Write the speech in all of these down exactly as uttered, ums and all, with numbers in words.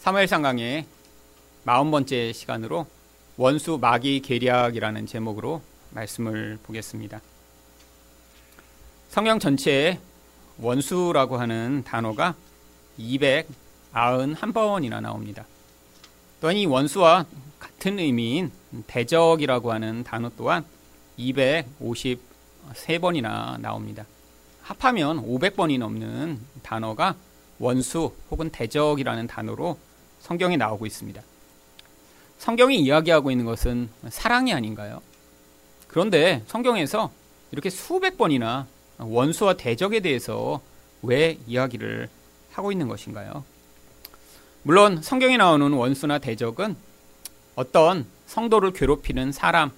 사무엘상 강의 사십 번째 시간으로 원수 마귀 계략이라는 제목으로 말씀을 보겠습니다. 성경 전체에 원수라고 하는 단어가 이백구십일 번이나 나옵니다. 또한 이 원수와 같은 의미인 대적이라고 하는 단어 또한 이백오십삼 번이나 나옵니다. 합하면 오백 번이 넘는 단어가 원수 혹은 대적이라는 단어로 성경에 나오고 있습니다. 성경이 이야기하고 있는 것은 사랑이 아닌가요? 그런데 성경에서 이렇게 수백 번이나 원수와 대적에 대해서 왜 이야기를 하고 있는 것인가요? 물론 성경에 나오는 원수나 대적은 어떤 성도를 괴롭히는 사람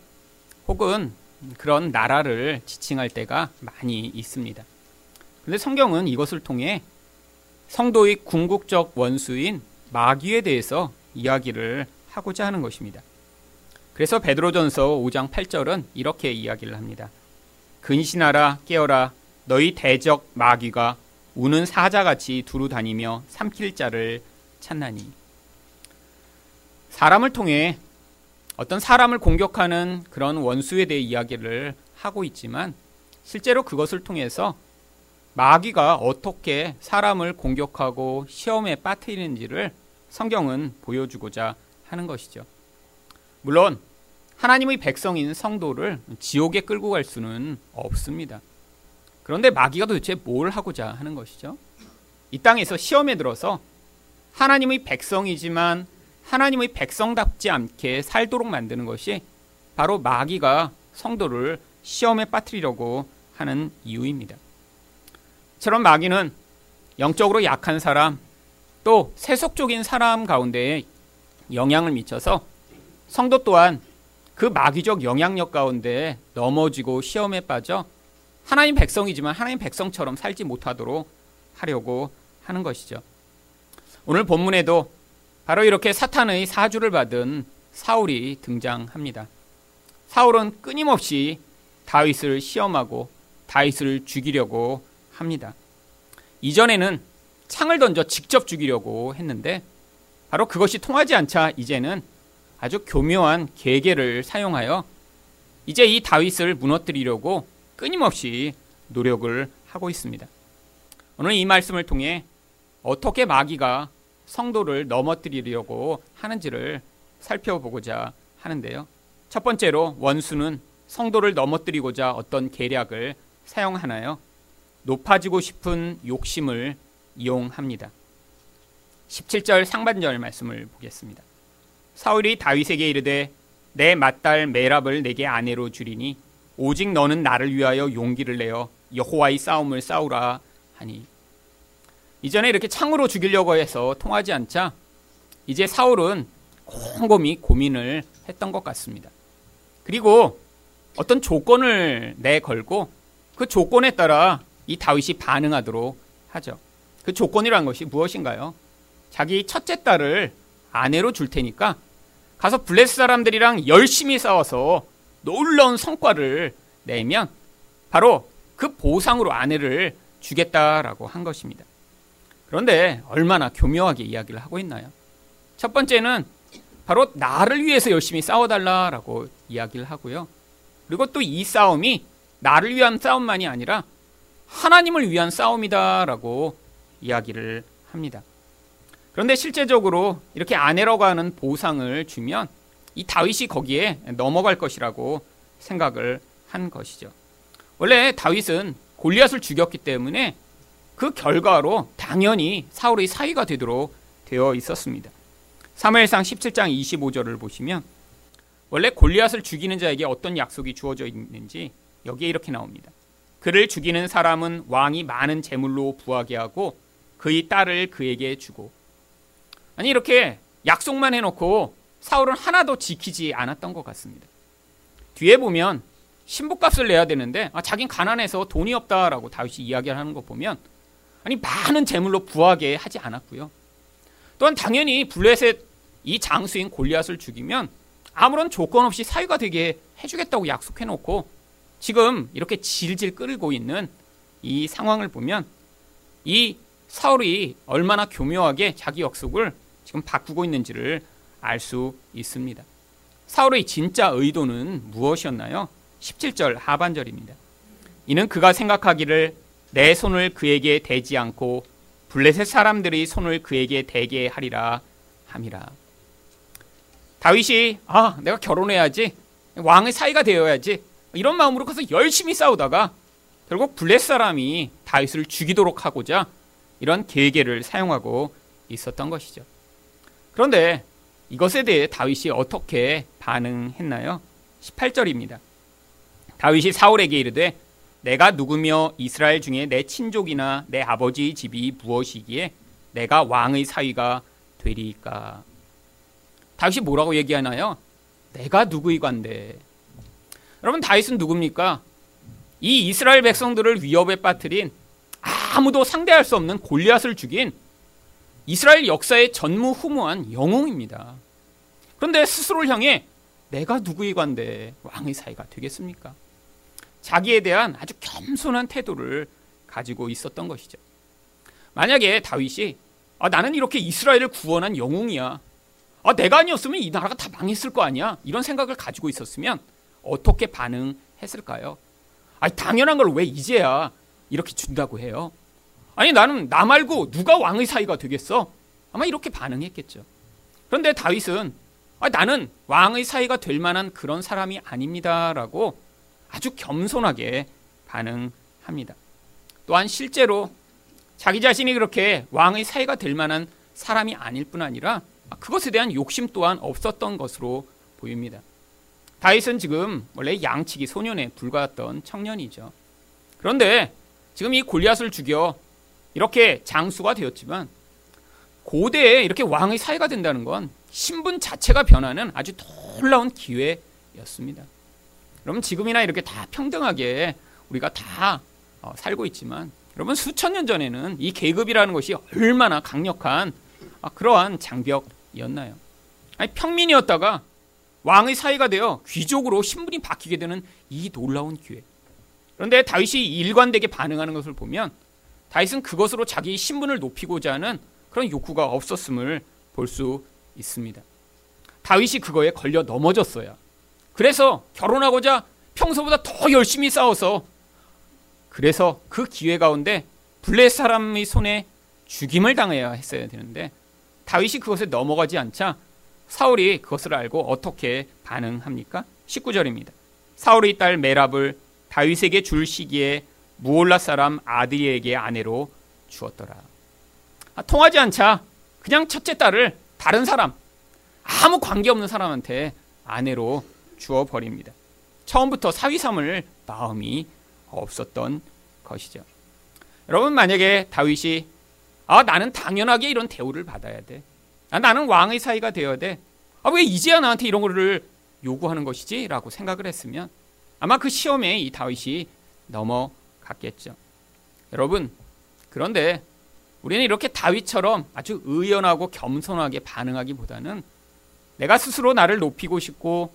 혹은 그런 나라를 지칭할 때가 많이 있습니다. 그런데 성경은 이것을 통해 성도의 궁극적 원수인 마귀에 대해서 이야기를 하고자 하는 것입니다. 그래서 베드로전서 오 장 팔 절은 이렇게 이야기를 합니다. 근신하라 깨어라 너희 대적 마귀가 우는 사자같이 두루 다니며 삼킬 자를 찾나니. 사람을 통해 어떤 사람을 공격하는 그런 원수에 대해 이야기를 하고 있지만 실제로 그것을 통해서 마귀가 어떻게 사람을 공격하고 시험에 빠뜨리는지를 성경은 보여주고자 하는 것이죠. 물론 하나님의 백성인 성도를 지옥에 끌고 갈 수는 없습니다. 그런데 마귀가 도대체 뭘 하고자 하는 것이죠? 이 땅에서 시험에 들어서 하나님의 백성이지만 하나님의 백성답지 않게 살도록 만드는 것이 바로 마귀가 성도를 시험에 빠뜨리려고 하는 이유입니다. 이처럼 마귀는 영적으로 약한 사람 또 세속적인 사람 가운데에 영향을 미쳐서 성도 또한 그 마귀적 영향력 가운데 넘어지고 시험에 빠져 하나님 백성이지만 하나님 백성처럼 살지 못하도록 하려고 하는 것이죠. 오늘 본문에도 바로 이렇게 사탄의 사주를 받은 사울이 등장합니다. 사울은 끊임없이 다윗을 시험하고 다윗을 죽이려고 합니다. 이전에는 창을 던져 직접 죽이려고 했는데 바로 그것이 통하지 않자 이제는 아주 교묘한 계계를 사용하여 이제 이 다윗을 무너뜨리려고 끊임없이 노력을 하고 있습니다. 오늘 이 말씀을 통해 어떻게 마귀가 성도를 넘어뜨리려고 하는지를 살펴보고자 하는데요. 첫 번째로 원수는 성도를 넘어뜨리고자 어떤 계략을 사용하나요? 높아지고 싶은 욕심을 이용합니다. 십칠 절 상반절 말씀을 보겠습니다. 사울이 다윗에게 이르되 내 맏딸 메랍을 내게 아내로 주리니 오직 너는 나를 위하여 용기를 내어 여호와의 싸움을 싸우라 하니. 이전에 이렇게 창으로 죽이려고 해서 통하지 않자 이제 사울은 곰곰이 고민을 했던 것 같습니다. 그리고 어떤 조건을 내걸고 그 조건에 따라 이 다윗이 반응하도록 하죠. 그 조건이란 것이 무엇인가요? 자기 첫째 딸을 아내로 줄 테니까 가서 블레스 사람들이랑 열심히 싸워서 놀라운 성과를 내면 바로 그 보상으로 아내를 주겠다라고 한 것입니다. 그런데 얼마나 교묘하게 이야기를 하고 있나요? 첫 번째는 바로 나를 위해서 열심히 싸워달라라고 이야기를 하고요. 그리고 또 이 싸움이 나를 위한 싸움만이 아니라 하나님을 위한 싸움이다라고 이야기를 합니다. 그런데 실제적으로 이렇게 아내라고 하는 보상을 주면 이 다윗이 거기에 넘어갈 것이라고 생각을 한 것이죠. 원래 다윗은 골리앗을 죽였기 때문에 그 결과로 당연히 사울의 사위가 되도록 되어 있었습니다. 사무엘상 십칠 장 이십오 절을 보시면 원래 골리앗을 죽이는 자에게 어떤 약속이 주어져 있는지 여기에 이렇게 나옵니다. 그를 죽이는 사람은 왕이 많은 재물로 부하게 하고 그의 딸을 그에게 주고. 아니 이렇게 약속만 해놓고 사울은 하나도 지키지 않았던 것 같습니다. 뒤에 보면 신부값을 내야 되는데 아, 자긴 가난해서 돈이 없다라고 다윗이 이야기를 하는 거 보면 아니 많은 재물로 부하게 하지 않았고요. 또한 당연히 블레셋 이 장수인 골리앗을 죽이면 아무런 조건 없이 사위가 되게 해주겠다고 약속해놓고 지금 이렇게 질질 끓고 있는 이 상황을 보면 이 사울이 얼마나 교묘하게 자기 약속을 지금 바꾸고 있는지를 알 수 있습니다. 사울의 진짜 의도는 무엇이었나요? 십칠 절 하반절입니다. 이는 그가 생각하기를 내 손을 그에게 대지 않고 블레셋 사람들의 손을 그에게 대게 하리라 함이라. 다윗이 아 내가 결혼해야지, 왕의 사이가 되어야지 이런 마음으로 가서 열심히 싸우다가 결국 블레셋 사람이 다윗을 죽이도록 하고자 이런 계계를 사용하고 있었던 것이죠. 그런데 이것에 대해 다윗이 어떻게 반응했나요? 십팔 절입니다. 다윗이 사울에게 이르되 내가 누구며 이스라엘 중에 내 친족이나 내 아버지의 집이 무엇이기에 내가 왕의 사위가 되리까? 다윗이 뭐라고 얘기하나요? 내가 누구이간데. 여러분 다윗은 누굽니까? 이 이스라엘 백성들을 위협에 빠뜨린, 아무도 상대할 수 없는 골리앗을 죽인 이스라엘 역사의 전무후무한 영웅입니다. 그런데 스스로를 향해 내가 누구이간데 왕의 사위가 되겠습니까? 자기에 대한 아주 겸손한 태도를 가지고 있었던 것이죠. 만약에 다윗이 아, 나는 이렇게 이스라엘을 구원한 영웅이야, 아, 내가 아니었으면 이 나라가 다 망했을 거 아니야, 이런 생각을 가지고 있었으면 어떻게 반응했을까요? 아니 당연한 걸 왜 이제야 이렇게 준다고 해요? 아니 나는 나 말고 누가 왕의 사위가 되겠어? 아마 이렇게 반응했겠죠. 그런데 다윗은 아, 나는 왕의 사위가 될 만한 그런 사람이 아닙니다라고 아주 겸손하게 반응합니다. 또한 실제로 자기 자신이 그렇게 왕의 사위가 될 만한 사람이 아닐 뿐 아니라 그것에 대한 욕심 또한 없었던 것으로 보입니다. 다윗은 지금 원래 양치기 소년에 불과했던 청년이죠. 그런데 지금 이 골리앗을 죽여 이렇게 장수가 되었지만 고대에 이렇게 왕의 사위가 된다는 건 신분 자체가 변하는 아주 놀라운 기회였습니다. 여러분 지금이나 이렇게 다 평등하게 우리가 다 어, 살고 있지만 여러분 수천 년 전에는 이 계급이라는 것이 얼마나 강력한 아, 그러한 장벽이었나요? 아니 평민이었다가 왕의 사위가 되어 귀족으로 신분이 바뀌게 되는 이 놀라운 기회. 그런데 다윗이 일관되게 반응하는 것을 보면 다윗은 그것으로 자기 신분을 높이고자 하는 그런 욕구가 없었음을 볼 수 있습니다. 다윗이 그거에 걸려 넘어졌어요. 그래서 결혼하고자 평소보다 더 열심히 싸워서 그래서 그 기회 가운데 블레셋 사람의 손에 죽임을 당해야 했어야 되는데 다윗이 그것에 넘어가지 않자 사울이 그것을 알고 어떻게 반응합니까? 십구 절입니다. 사울의 딸 메랍을 다윗에게 줄 시기에 무올라 사람 아드리에게 아내로 주었더라. 아, 통하지 않자 그냥 첫째 딸을 다른 사람, 아무 관계없는 사람한테 아내로 주어버립니다. 처음부터 사위삼을 마음이 없었던 것이죠. 여러분 만약에 다윗이 아 나는 당연하게 이런 대우를 받아야 돼, 아, 나는 왕의 사위가 되어야 돼, 아, 왜 이제야 나한테 이런 거를 요구하는 것이지? 라고 생각을 했으면 아마 그 시험에 이 다윗이 넘어갔겠죠. 여러분 그런데 우리는 이렇게 다윗처럼 아주 의연하고 겸손하게 반응하기보다는 내가 스스로 나를 높이고 싶고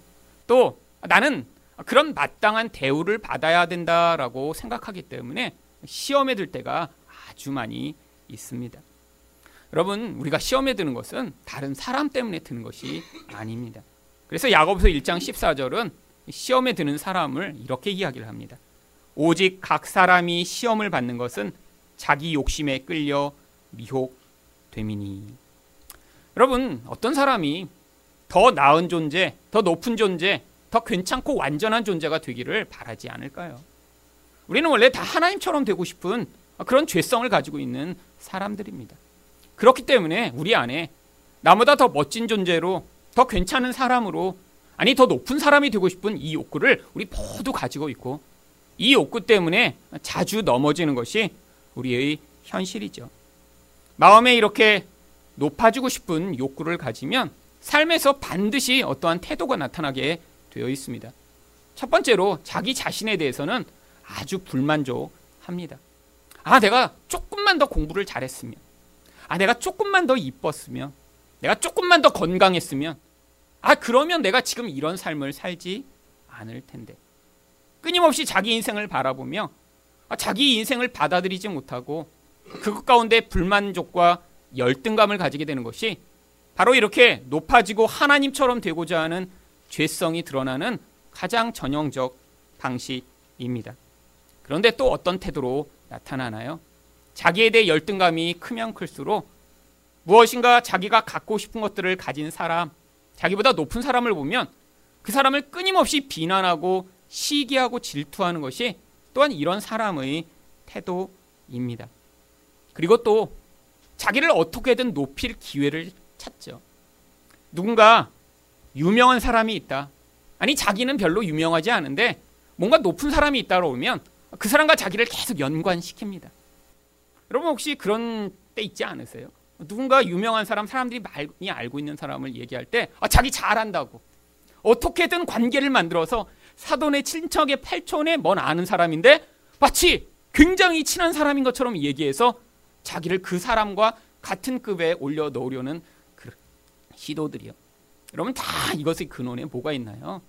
또 나는 그런 마땅한 대우를 받아야 된다라고 생각하기 때문에 시험에 들 때가 아주 많이 있습니다. 여러분 우리가 시험에 드는 것은 다른 사람 때문에 드는 것이 아닙니다. 그래서 야고보서 일 장 십사 절은 시험에 드는 사람을 이렇게 이야기를 합니다. 오직 각 사람이 시험을 받는 것은 자기 욕심에 끌려 미혹됨이니. 여러분 어떤 사람이 더 나은 존재, 더 높은 존재, 더 괜찮고 완전한 존재가 되기를 바라지 않을까요? 우리는 원래 다 하나님처럼 되고 싶은 그런 죄성을 가지고 있는 사람들입니다. 그렇기 때문에 우리 안에 나보다 더 멋진 존재로, 더 괜찮은 사람으로, 아니 더 높은 사람이 되고 싶은 이 욕구를 우리 모두 가지고 있고 이 욕구 때문에 자주 넘어지는 것이 우리의 현실이죠. 마음에 이렇게 높아지고 싶은 욕구를 가지면 삶에서 반드시 어떠한 태도가 나타나게 되어 있습니다. 첫 번째로 자기 자신에 대해서는 아주 불만족합니다. 아 내가 조금만 더 공부를 잘했으면, 아 내가 조금만 더 이뻤으면, 내가 조금만 더 건강했으면, 아 그러면 내가 지금 이런 삶을 살지 않을 텐데. 끊임없이 자기 인생을 바라보며 아, 자기 인생을 받아들이지 못하고 그것 가운데 불만족과 열등감을 가지게 되는 것이 바로 이렇게 높아지고 하나님처럼 되고자 하는 죄성이 드러나는 가장 전형적 방식입니다. 그런데 또 어떤 태도로 나타나나요? 자기에 대해 열등감이 크면 클수록 무엇인가 자기가 갖고 싶은 것들을 가진 사람, 자기보다 높은 사람을 보면 그 사람을 끊임없이 비난하고 시기하고 질투하는 것이 또한 이런 사람의 태도입니다. 그리고 또 자기를 어떻게든 높일 기회를 찾죠. 누군가 유명한 사람이 있다. 아니 자기는 별로 유명하지 않은데 뭔가 높은 사람이 있다로 오면 그 사람과 자기를 계속 연관시킵니다. 여러분 혹시 그런 때 있지 않으세요? 누군가 유명한 사람, 사람들이 많이 알고 있는 사람을 얘기할 때 아, 자기 잘한다고 어떻게든 관계를 만들어서 사돈의 친척의 팔촌의 먼 아는 사람인데 마치 굉장히 친한 사람인 것처럼 얘기해서 자기를 그 사람과 같은 급에 올려 넣으려는 그런 시도들이요. 여러분 다 이것의 근원에 뭐가 있나요?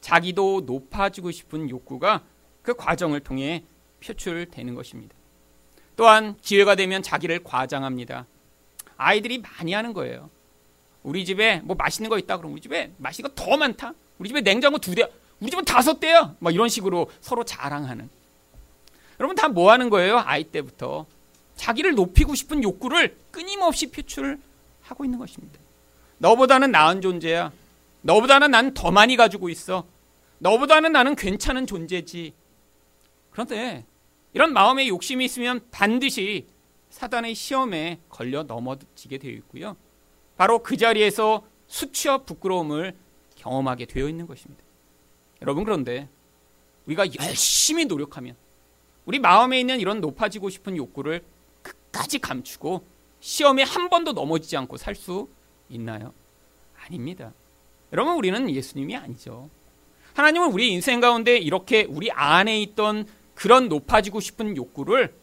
자기도 높아지고 싶은 욕구가 그 과정을 통해 표출되는 것입니다. 또한 기회가 되면 자기를 과장합니다. 아이들이 많이 하는 거예요. 우리 집에 뭐 맛있는 거 있다 그러면 우리 집에 맛있는 거 더 많다. 우리 집에 냉장고 두 대, 우리 집은 다섯 대야. 막 이런 식으로 서로 자랑하는. 여러분 다 뭐 하는 거예요? 아이 때부터. 자기를 높이고 싶은 욕구를 끊임없이 표출하고 있는 것입니다. 너보다는 나은 존재야. 너보다는 난 더 많이 가지고 있어. 너보다는 나는 괜찮은 존재지. 그런데 이런 마음의 욕심이 있으면 반드시 사단의 시험에 걸려 넘어지게 되어 있고요. 바로 그 자리에서 수치와 부끄러움을 경험하게 되어 있는 것입니다. 여러분 그런데 우리가 열심히 노력하면 우리 마음에 있는 이런 높아지고 싶은 욕구를 끝까지 감추고 시험에 한 번도 넘어지지 않고 살 수 있나요? 아닙니다. 여러분 우리는 예수님이 아니죠. 하나님은 우리 인생 가운데 이렇게 우리 안에 있던 그런 높아지고 싶은 욕구를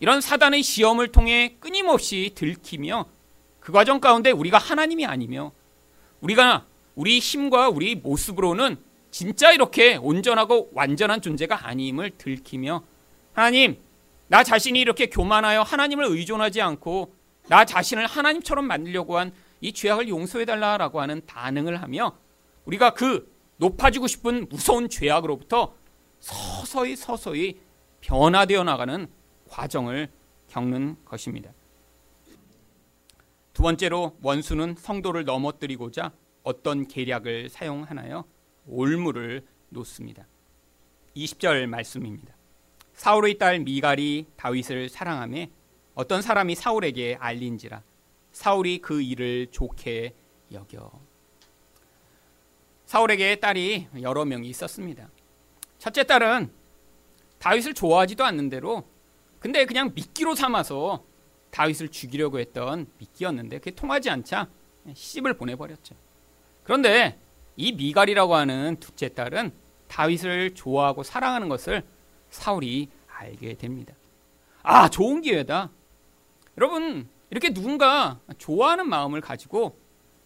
이런 사단의 시험을 통해 끊임없이 들키며 그 과정 가운데 우리가 하나님이 아니며 우리가 우리 힘과 우리 모습으로는 진짜 이렇게 온전하고 완전한 존재가 아님을 들키며 하나님, 나 자신이 이렇게 교만하여 하나님을 의존하지 않고 나 자신을 하나님처럼 만들려고 한 이 죄악을 용서해달라라고 하는 반응을 하며 우리가 그 높아지고 싶은 무서운 죄악으로부터 서서히 서서히 변화되어 나가는 과정을 겪는 것입니다. 두 번째로 원수는 성도를 넘어뜨리고자 어떤 계략을 사용하나요? 올무를 놓습니다. 이십 절 말씀입니다. 사울의 딸 미갈이 다윗을 사랑하며 어떤 사람이 사울에게 알린지라 사울이 그 일을 좋게 여겨. 사울에게 딸이 여러 명이 있었습니다. 첫째 딸은 다윗을 좋아하지도 않는 대로 근데 그냥 미끼로 삼아서 다윗을 죽이려고 했던 미끼였는데 그게 통하지 않자 시집을 보내버렸죠. 그런데 이 미갈이라고 하는 둘째 딸은 다윗을 좋아하고 사랑하는 것을 사울이 알게 됩니다. 아, 좋은 기회다. 여러분, 이렇게 누군가 좋아하는 마음을 가지고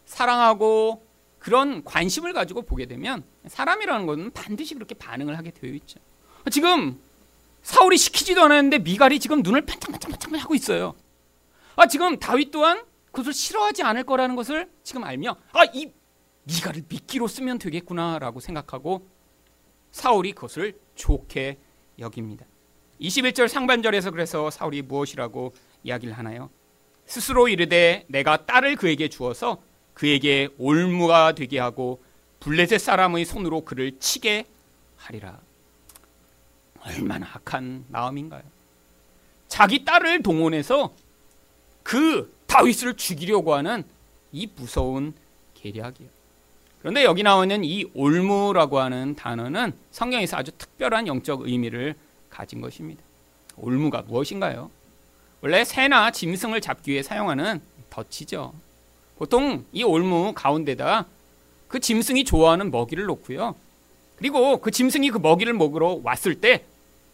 사랑하고 그런 관심을 가지고 보게 되면 사람이라는 것은 반드시 그렇게 반응을 하게 되어 있죠. 지금 사울이 시키지도 않았는데 미갈이 지금 눈을 반짝반짝 하고 있어요. 아, 지금 다윗 또한 그것을 싫어하지 않을 거라는 것을 지금 알며 아, 이 미갈을 미끼로 쓰면 되겠구나라고 생각하고 사울이 그것을 좋게 여깁니다. 이십일 절 상반절에서 그래서 사울이 무엇이라고 이야기를 하나요? 스스로 이르되 내가 딸을 그에게 주어서 그에게 올무가 되게 하고 블레셋 사람의 손으로 그를 치게 하리라. 얼마나 악한 마음인가요? 자기 딸을 동원해서 그 다윗을 죽이려고 하는 이 무서운 계략이에요. 그런데 여기 나오는 이 올무라고 하는 단어는 성경에서 아주 특별한 영적 의미를 가진 것입니다. 올무가 무엇인가요? 원래 새나 짐승을 잡기 위해 사용하는 덫이죠. 보통 이 올무 가운데다 그 짐승이 좋아하는 먹이를 놓고요. 그리고 그 짐승이 그 먹이를 먹으러 왔을 때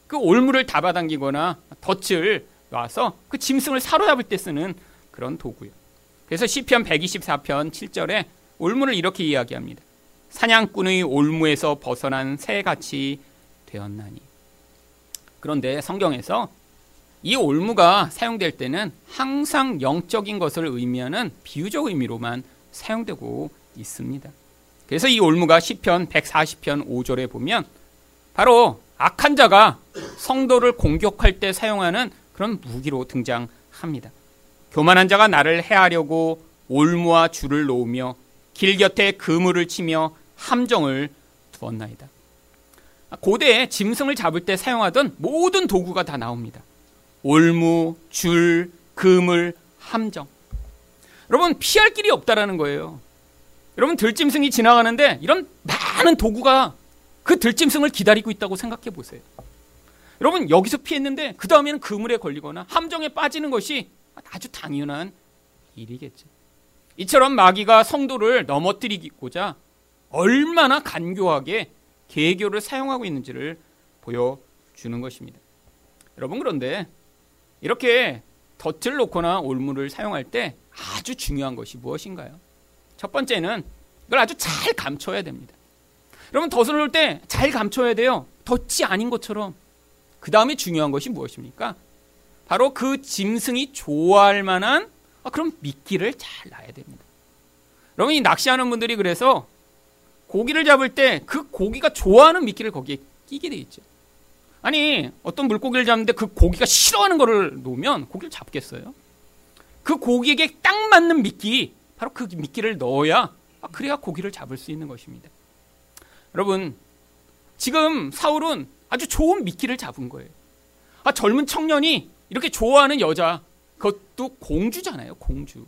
그 올무를 잡아당기거나 덫을 놔서 그 짐승을 사로잡을 때 쓰는 그런 도구요. 그래서 시편 백이십사 편 칠 절에 올무를 이렇게 이야기합니다. 사냥꾼의 올무에서 벗어난 새같이 되었나니. 그런데 성경에서 이 올무가 사용될 때는 항상 영적인 것을 의미하는 비유적 의미로만 사용되고 있습니다. 그래서 이 올무가 시편 백사십 편 오 절에 보면 바로 악한 자가 성도를 공격할 때 사용하는 그런 무기로 등장합니다. 교만한 자가 나를 해하려고 올무와 줄을 놓으며 길 곁에 그물을 치며 함정을 두었나이다. 고대에 짐승을 잡을 때 사용하던 모든 도구가 다 나옵니다. 올무, 줄, 그물, 함정. 여러분, 피할 길이 없다라는 거예요. 여러분, 들짐승이 지나가는데 이런 많은 도구가 그 들짐승을 기다리고 있다고 생각해 보세요. 여러분, 여기서 피했는데 그 다음에는 그물에 걸리거나 함정에 빠지는 것이 아주 당연한 일이겠죠. 이처럼 마귀가 성도를 넘어뜨리고자 얼마나 간교하게 계교를 사용하고 있는지를 보여주는 것입니다. 여러분, 그런데 이렇게 덫을 놓거나 올무를 사용할 때 아주 중요한 것이 무엇인가요? 첫 번째는 이걸 아주 잘 감춰야 됩니다. 여러분, 덫을 놓을 때 잘 감춰야 돼요. 덫이 아닌 것처럼. 그 다음에 중요한 것이 무엇입니까? 바로 그 짐승이 좋아할 만한 아, 그럼 미끼를 잘 놔야 됩니다. 여러분, 이 낚시하는 분들이 그래서 고기를 잡을 때 그 고기가 좋아하는 미끼를 거기에 끼게 돼 있죠. 아니, 어떤 물고기를 잡는데 그 고기가 싫어하는 거를 놓으면 고기를 잡겠어요? 그 고기에게 딱 맞는 미끼, 바로 그 미끼를 넣어야 아, 그래야 고기를 잡을 수 있는 것입니다. 여러분, 지금 사울은 아주 좋은 미끼를 잡은 거예요. 아, 젊은 청년이 이렇게 좋아하는 여자, 그것도 공주잖아요. 공주.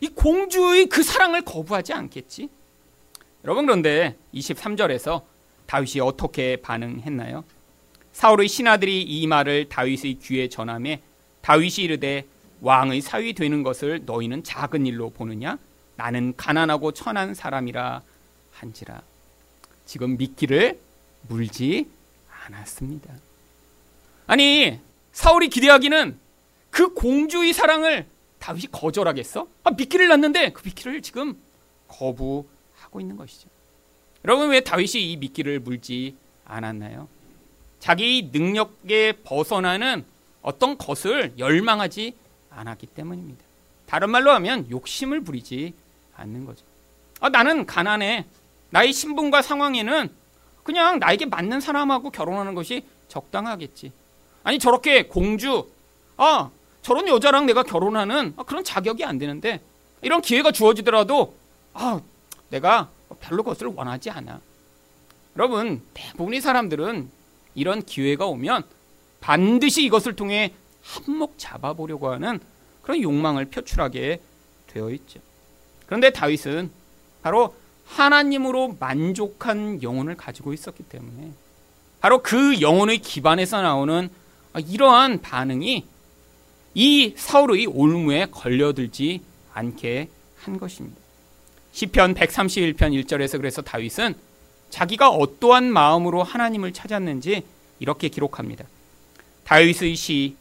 이 공주의 그 사랑을 거부하지 않겠지? 여러분, 그런데 이십삼 절에서 다윗이 어떻게 반응했나요? 사울의 신하들이 이 말을 다윗의 귀에 전하매 다윗이 이르되 왕의 사위 되는 것을 너희는 작은 일로 보느냐? 나는 가난하고 천한 사람이라 한지라. 지금 미끼를 물지 않았습니다. 아니, 사울이 기대하기는 그 공주의 사랑을 다윗이 거절하겠어? 아, 미끼를 놨는데 그 미끼를 지금 거부하고 있는 것이죠. 여러분, 왜 다윗이 이 미끼를 물지 않았나요? 자기 능력에 벗어나는 어떤 것을 열망하지 않았기 때문입니다. 다른 말로 하면 욕심을 부리지 않는 거죠. 아, 나는 가난해. 나의 신분과 상황에는 그냥 나에게 맞는 사람하고 결혼하는 것이 적당하겠지. 아니, 저렇게 공주, 아, 저런 여자랑 내가 결혼하는 그런 자격이 안 되는데 이런 기회가 주어지더라도 아, 내가 별로 그것을 원하지 않아. 여러분, 대부분의 사람들은 이런 기회가 오면 반드시 이것을 통해 한몫 잡아보려고 하는 그런 욕망을 표출하게 되어 있죠. 그런데 다윗은 바로 하나님으로 만족한 영혼을 가지고 있었기 때문에 바로 그 영혼의 기반에서 나오는 이러한 반응이 이 사울의 올무에 걸려들지 않게 한 것입니다. 시편 백삼십일 편 일 절에서 그래서 다윗은 자기가 어떠한 마음으로 하나님을 찾았는지 이렇게 기록합니다. 다윗의 시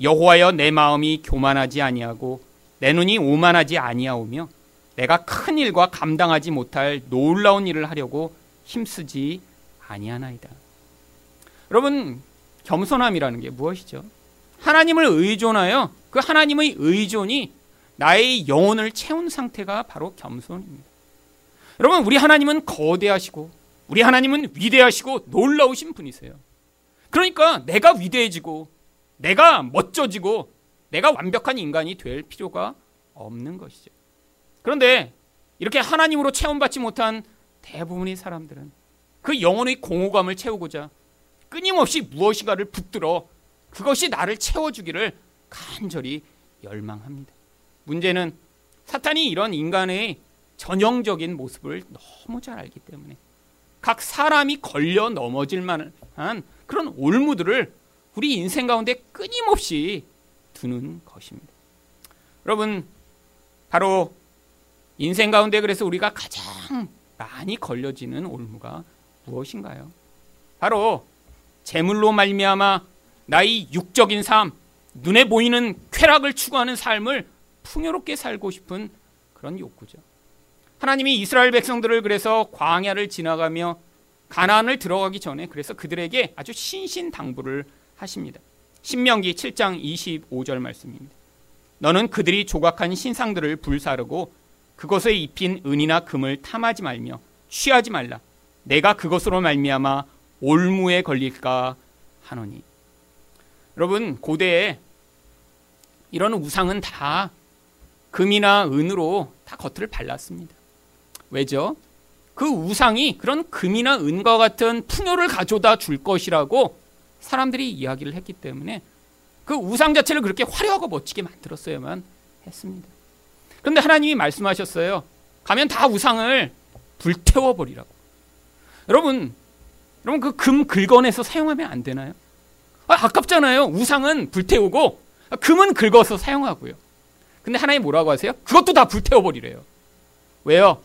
여호와여 내 마음이 교만하지 아니하고 내 눈이 오만하지 아니하오며 내가 큰 일과 감당하지 못할 놀라운 일을 하려고 힘쓰지 아니하나이다. 여러분, 겸손함이라는 게 무엇이죠? 하나님을 의존하여 그 하나님의 의존이 나의 영혼을 채운 상태가 바로 겸손입니다. 여러분, 우리 하나님은 거대하시고 우리 하나님은 위대하시고 놀라우신 분이세요. 그러니까 내가 위대해지고 내가 멋져지고 내가 완벽한 인간이 될 필요가 없는 것이죠. 그런데 이렇게 하나님으로 체험받지 못한 대부분의 사람들은 그 영혼의 공허감을 채우고자 끊임없이 무엇인가를 붙들어 그것이 나를 채워주기를 간절히 열망합니다. 문제는 사탄이 이런 인간의 전형적인 모습을 너무 잘 알기 때문에 각 사람이 걸려 넘어질 만한 그런 올무들을 우리 인생 가운데 끊임없이 두는 것입니다. 여러분, 바로 인생 가운데 그래서 우리가 가장 많이 걸려지는 올무가 무엇인가요? 바로 재물로 말미암아 나의 육적인 삶, 눈에 보이는 쾌락을 추구하는 삶을 풍요롭게 살고 싶은 그런 욕구죠. 하나님이 이스라엘 백성들을 그래서 광야를 지나가며 가나안을 들어가기 전에 그래서 그들에게 아주 신신당부를 하십니다. 신명기 칠 장 이십오 절 말씀입니다. 너는 그들이 조각한 신상들을 불사르고 그것에 입힌 은이나 금을 탐하지 말며 취하지 말라. 내가 그것으로 말미암아 올무에 걸릴까 하노니. 여러분, 고대에 이런 우상은 다 금이나 은으로 다 겉을 발랐습니다. 왜죠? 그 우상이 그런 금이나 은과 같은 풍요를 가져다 줄 것이라고 사람들이 이야기를 했기 때문에 그 우상 자체를 그렇게 화려하고 멋지게 만들었어야만 했습니다. 그런데 하나님이 말씀하셨어요. 가면 다 우상을 불태워버리라고. 여러분, 여러분 그 금 긁어내서 사용하면 안 되나요? 아, 아깝잖아요. 우상은 불태우고 금은 긁어서 사용하고요. 근데 하나님 뭐라고 하세요? 그것도 다 불태워버리래요. 왜요?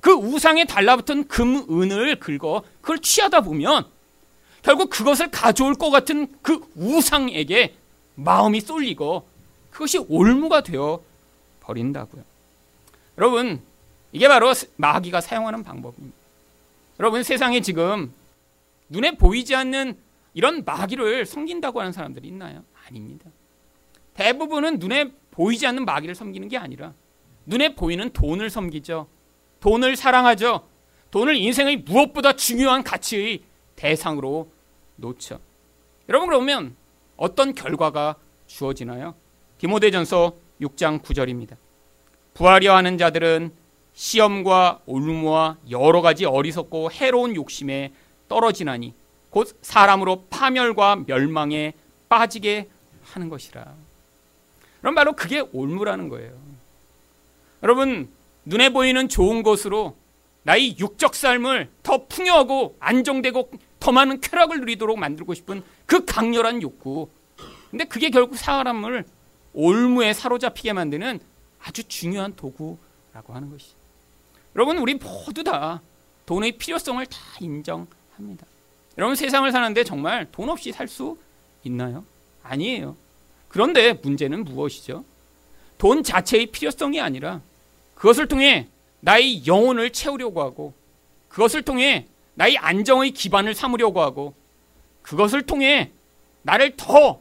그 우상에 달라붙은 금, 은을 긁어 그걸 취하다 보면 결국 그것을 가져올 것 같은 그 우상에게 마음이 쏠리고 그것이 올무가 되어 버린다고요. 여러분, 이게 바로 마귀가 사용하는 방법입니다. 여러분, 세상에 지금 눈에 보이지 않는 이런 마귀를 섬긴다고 하는 사람들이 있나요? 아닙니다. 대부분은 눈에 보이지 않는 마귀를 섬기는 게 아니라 눈에 보이는 돈을 섬기죠. 돈을 사랑하죠. 돈을 인생의 무엇보다 중요한 가치의 대상으로 놓죠. 여러분, 그러면 어떤 결과가 주어지나요? 디모데전서 육 장 구 절입니다. 부하려 하는 자들은 시험과 올무와 여러 가지 어리석고 해로운 욕심에 떨어지나니 곧 사람으로 파멸과 멸망에 빠지게 하는 것이라. 그럼 바로 그게 올무라는 거예요. 여러분, 눈에 보이는 좋은 것으로 나의 육적 삶을 더 풍요하고 안정되고 더 많은 쾌락을 누리도록 만들고 싶은 그 강렬한 욕구. 근데 그게 결국 사람을 올무에 사로잡히게 만드는 아주 중요한 도구라고 하는 것이죠. 여러분, 우리 모두 다 돈의 필요성을 다 인정합니다. 여러분, 세상을 사는데 정말 돈 없이 살 수 있나요? 아니에요. 그런데 문제는 무엇이죠? 돈 자체의 필요성이 아니라 그것을 통해 나의 영혼을 채우려고 하고 그것을 통해 나의 안정의 기반을 삼으려고 하고 그것을 통해 나를 더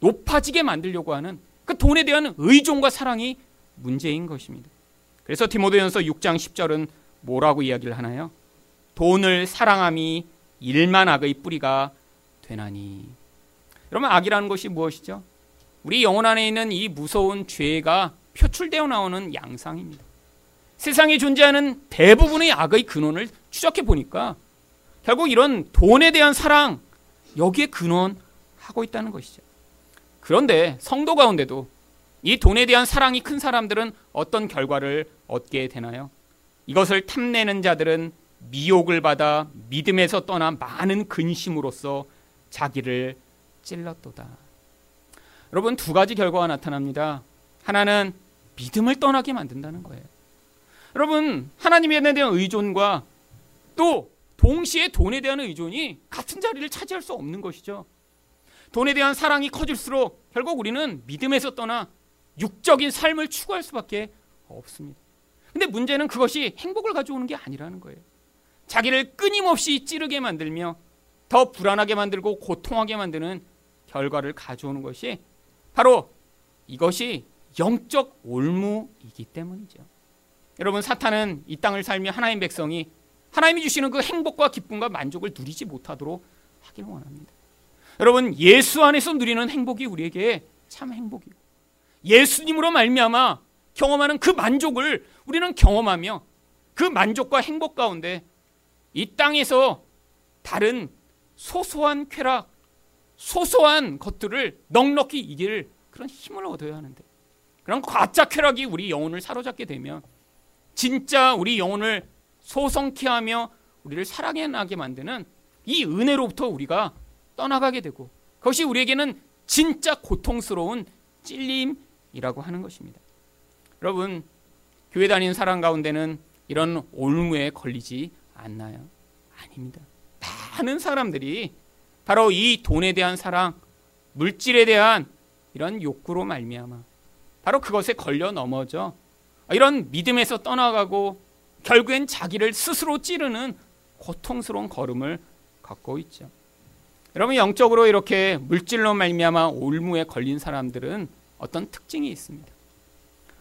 높아지게 만들려고 하는 그 돈에 대한 의존과 사랑이 문제인 것입니다. 그래서 디모데전서 육 장 십 절은 뭐라고 이야기를 하나요? 돈을 사랑함이 일만 악의 뿌리가 되나니. 여러분, 악이라는 것이 무엇이죠? 우리 영혼 안에 있는 이 무서운 죄가 표출되어 나오는 양상입니다. 세상에 존재하는 대부분의 악의 근원을 추적해 보니까 결국 이런 돈에 대한 사랑, 여기에 근원하고 있다는 것이죠. 그런데 성도 가운데도 이 돈에 대한 사랑이 큰 사람들은 어떤 결과를 얻게 되나요? 이것을 탐내는 자들은 미혹을 받아 믿음에서 떠나 많은 근심으로써 자기를 찔렀도다. 여러분, 두 가지 결과가 나타납니다. 하나는 믿음을 떠나게 만든다는 거예요. 여러분, 하나님에 대한 의존과 또 동시에 돈에 대한 의존이 같은 자리를 차지할 수 없는 것이죠. 돈에 대한 사랑이 커질수록 결국 우리는 믿음에서 떠나 육적인 삶을 추구할 수밖에 없습니다. 근데 문제는 그것이 행복을 가져오는 게 아니라는 거예요. 자기를 끊임없이 찌르게 만들며 더 불안하게 만들고 고통하게 만드는 결과를 가져오는 것이 바로 이것이 영적 올무이기 때문이죠. 여러분, 사탄은 이 땅을 살며 하나님 백성이 하나님이 주시는 그 행복과 기쁨과 만족을 누리지 못하도록 하길 원합니다. 여러분, 예수 안에서 누리는 행복이 우리에게 참 행복이고 예수님으로 말미암아 경험하는 그 만족을 우리는 경험하며 그 만족과 행복 가운데 이 땅에서 다른 소소한 쾌락, 소소한 것들을 넉넉히 이길 그런 힘을 얻어야 하는데 그런 가짜 쾌락이 우리 영혼을 사로잡게 되면 진짜 우리 영혼을 소성케 하며 우리를 사랑해 나게 만드는 이 은혜로부터 우리가 떠나가게 되고 그것이 우리에게는 진짜 고통스러운 찔림이라고 하는 것입니다. 여러분, 교회 다니는 사람 가운데는 이런 올무에 걸리지 않나요? 아닙니다. 많은 사람들이 바로 이 돈에 대한 사랑, 물질에 대한 이런 욕구로 말미암아 바로 그것에 걸려 넘어져 이런 믿음에서 떠나가고 결국엔 자기를 스스로 찌르는 고통스러운 걸음을 걷고 있죠. 여러분, 영적으로 이렇게 물질로 말미암아 올무에 걸린 사람들은 어떤 특징이 있습니다.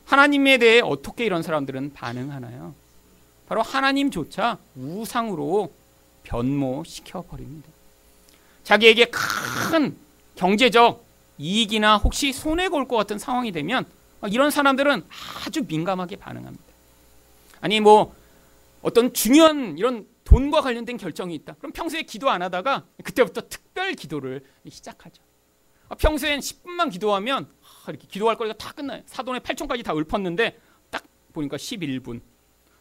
하나님에 대해 어떻게 이런 사람들은 반응하나요? 바로 하나님조차 우상으로 변모시켜버립니다. 자기에게 큰 경제적 이익이나 혹시 손해가 올 것 같은 상황이 되면 이런 사람들은 아주 민감하게 반응합니다. 아니 뭐 어떤 중요한 이런 돈과 관련된 결정이 있다. 그럼 평소에 기도 안 하다가 그때부터 특별 기도를 시작하죠. 평소엔 십 분만 기도하면 이렇게 기도할 거리가 다 끝나요. 사돈의 팔 촌까지 다 읊었는데 딱 보니까 십일 분.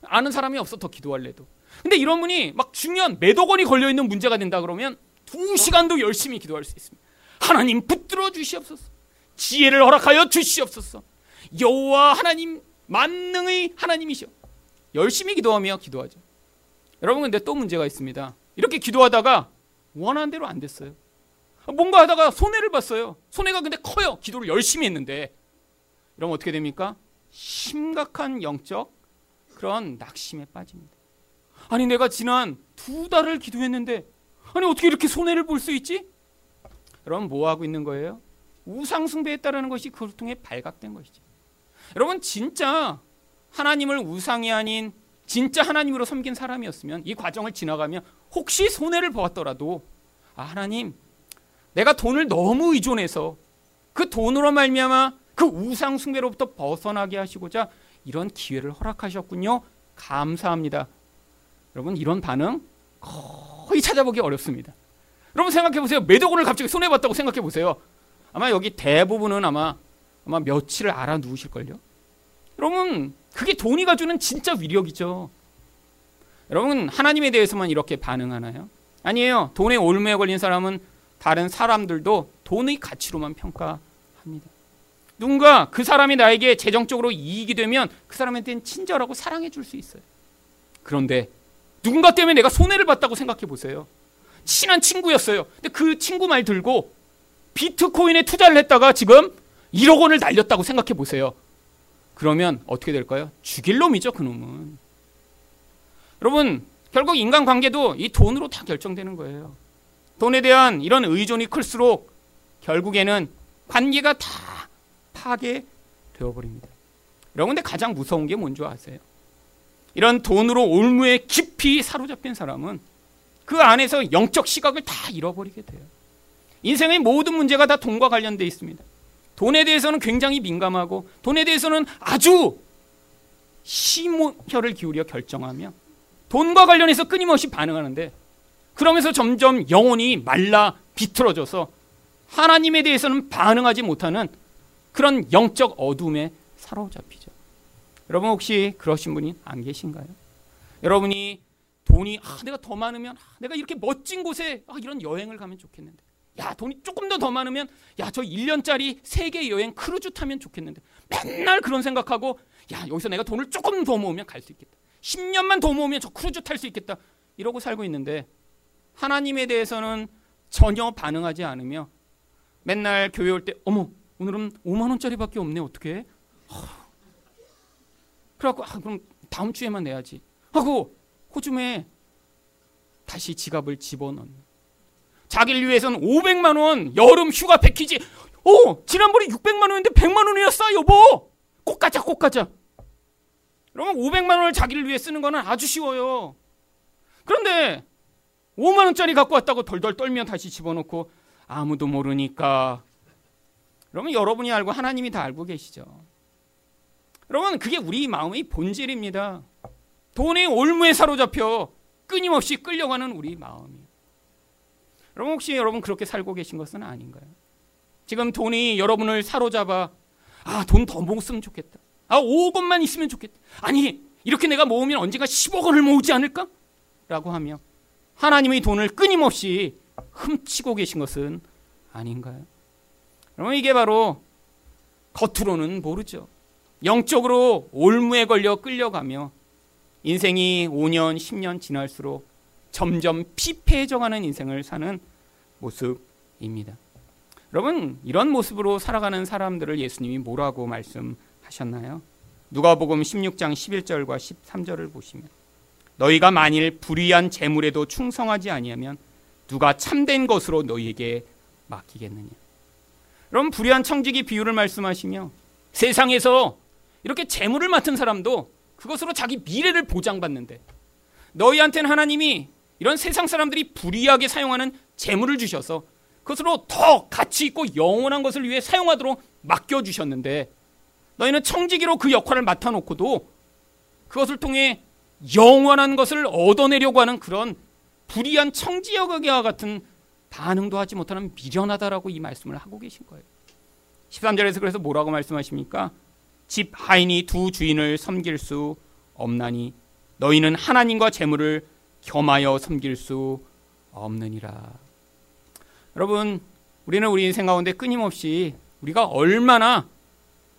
아는 사람이 없어 더 기도할래도. 근데 이런 분이 막 중요한 몇억 원이 걸려있는 문제가 된다 그러면 두 시간도 열심히 기도할 수 있습니다. 하나님 붙들어 주시옵소서. 지혜를 허락하여 주시옵소서. 여호와 하나님 만능의 하나님이시오. 열심히 기도하며 기도하죠. 여러분, 근데 또 문제가 있습니다. 이렇게 기도하다가 원하는 대로 안 됐어요. 뭔가 하다가 손해를 봤어요. 손해가 근데 커요. 기도를 열심히 했는데. 이러면 어떻게 됩니까? 심각한 영적 그런 낙심에 빠집니다. 아니 내가 지난 두 달을 기도했는데 아니 어떻게 이렇게 손해를 볼 수 있지? 여러분, 뭐하고 있는 거예요? 우상숭배했다라는 것이 그걸 통해 발각된 것이죠. 여러분, 진짜 하나님을 우상이 아닌 진짜 하나님으로 섬긴 사람이었으면 이 과정을 지나가며 혹시 손해를 보았더라도 아 하나님, 내가 돈을 너무 의존해서 그 돈으로 말미암아 그 우상숭배로부터 벗어나게 하시고자 이런 기회를 허락하셨군요. 감사합니다. 여러분, 이런 반응 거의 찾아보기 어렵습니다. 여러분, 생각해보세요. 몇억 원을 갑자기 손해봤다고 생각해보세요. 아마 여기 대부분은 아마 아마 며칠을 알아 누우실걸요. 여러분, 그게 돈이 가주는 진짜 위력이죠. 여러분, 하나님에 대해서만 이렇게 반응하나요? 아니에요. 돈에 올무에 걸린 사람은 다른 사람들도 돈의 가치로만 평가합니다. 누군가 그 사람이 나에게 재정적으로 이익이 되면 그 사람한테는 친절하고 사랑해 줄 수 있어요. 그런데 누군가 때문에 내가 손해를 봤다고 생각해 보세요. 친한 친구였어요. 근데 그 친구 말 들고 비트코인에 투자를 했다가 지금 일억 원을 날렸다고 생각해 보세요. 그러면 어떻게 될까요? 죽일 놈이죠, 그놈은. 여러분, 결국 인간관계도 이 돈으로 다 결정되는 거예요. 돈에 대한 이런 의존이 클수록 결국에는 관계가 다 파괴되어 버립니다. 여러분, 근데 가장 무서운 게 뭔지 아세요? 이런 돈으로 올무에 깊이 사로잡힌 사람은 그 안에서 영적 시각을 다 잃어버리게 돼요. 인생의 모든 문제가 다 돈과 관련되어 있습니다. 돈에 대해서는 굉장히 민감하고 돈에 대해서는 아주 심혈을 기울여 결정하며 돈과 관련해서 끊임없이 반응하는데, 그러면서 점점 영혼이 말라 비틀어져서 하나님에 대해서는 반응하지 못하는 그런 영적 어둠에 사로잡히죠. 여러분, 혹시 그러신 분이 안 계신가요? 여러분이 돈이 아 내가 더 많으면 아, 내가 이렇게 멋진 곳에 아, 이런 여행을 가면 좋겠는데, 야 돈이 조금 더 더 많으면 야 저 일 년짜리 세계 여행 크루즈 타면 좋겠는데, 맨날 그런 생각하고 야 여기서 내가 돈을 조금 더 모으면 갈 수 있겠다, 십 년만 더 모으면 저 크루즈 탈 수 있겠다, 이러고 살고 있는데 하나님에 대해서는 전혀 반응하지 않으며 맨날 교회 올 때 어머 오늘은 오만 원짜리밖에 없네, 어떡해? 어. 그래갖고 아, 그럼 다음 주에만 내야지 하고 호주에 다시 지갑을 집어넣는, 자기를 위해서는 오백만 원 여름 휴가 패키지, 오 지난번에 육백만 원인데 백만 원이었어 여보, 꼭 가자 꼭 가자. 그러면 오백만 원을 자기를 위해 쓰는 거는 아주 쉬워요. 그런데 오만 원짜리 갖고 왔다고 덜덜 떨며 다시 집어넣고 아무도 모르니까. 그러면 여러분이 알고 하나님이 다 알고 계시죠. 여러분, 그게 우리 마음의 본질입니다. 돈의 올무에 사로잡혀 끊임없이 끌려가는 우리 마음이에요. 여러분, 혹시 여러분 그렇게 살고 계신 것은 아닌가요? 지금 돈이 여러분을 사로잡아 아 돈 더 모으면 좋겠다, 아 오억 원만 있으면 좋겠다, 아니 이렇게 내가 모으면 언젠가 십억 원을 모으지 않을까? 라고 하며 하나님의 돈을 끊임없이 훔치고 계신 것은 아닌가요? 여러분, 이게 바로 겉으로는 모르죠. 영적으로 올무에 걸려 끌려가며 인생이 오 년, 십 년 지날수록 점점 피폐해져가는 인생을 사는 모습입니다. 여러분, 이런 모습으로 살아가는 사람들을 예수님이 뭐라고 말씀하셨나요? 누가복음 십육 장 십일 절과 십삼 절을 보시면 너희가 만일 불의한 재물에도 충성하지 아니하면 누가 참된 것으로 너희에게 맡기겠느냐. 그럼 불의한 청지기 비유를 말씀하시며 세상에서 이렇게 재물을 맡은 사람도 그것으로 자기 미래를 보장받는데 너희한테는 하나님이 이런 세상 사람들이 불의하게 사용하는 재물을 주셔서 그것으로 더 가치 있고 영원한 것을 위해 사용하도록 맡겨주셨는데 너희는 청지기로 그 역할을 맡아놓고도 그것을 통해 영원한 것을 얻어내려고 하는 그런 불의한 청지역과 같은 반응도 하지 못하는 미련하다라고 이 말씀을 하고 계신 거예요. 십삼 절에서 그래서 뭐라고 말씀하십니까? 집 하인이 두 주인을 섬길 수 없나니 너희는 하나님과 재물을 겸하여 섬길 수 없느니라. 여러분, 우리는 우리 인생 가운데 끊임없이 우리가 얼마나